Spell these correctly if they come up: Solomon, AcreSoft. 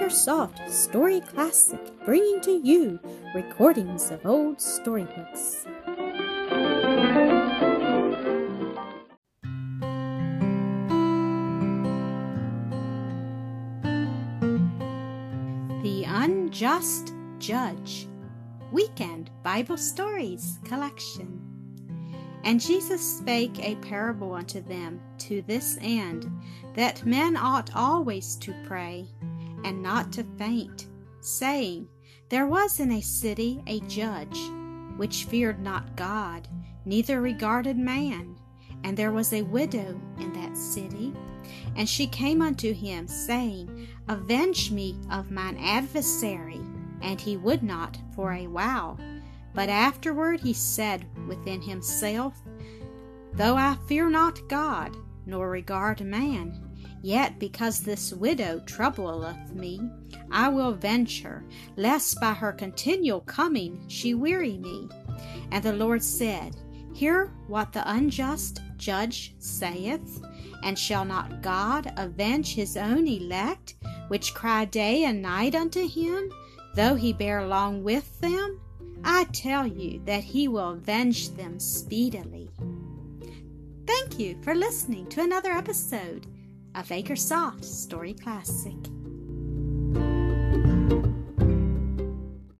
AcreSoft Story Classic, bringing to you recordings of old storybooks. The Unjust Judge, Weekend Bible Stories Collection. And Jesus spake a parable unto them to this end, that men ought always to pray, and not to faint, saying, There was in a city a judge, which feared not God, neither regarded man. And there was a widow in that city, and she came unto him, saying, Avenge me of mine adversary. And he would not for a while. But afterward he said within himself, Though I fear not God, nor regard man, yet because this widow troubleth me, I will avenge her, lest by her continual coming she weary me. And the Lord said, Hear what the unjust judge saith, and shall not God avenge his own elect, which cry day and night unto him, though he bear long with them? I tell you that he will avenge them speedily. Thank you for listening to another episode of AcreSoft Story Classic.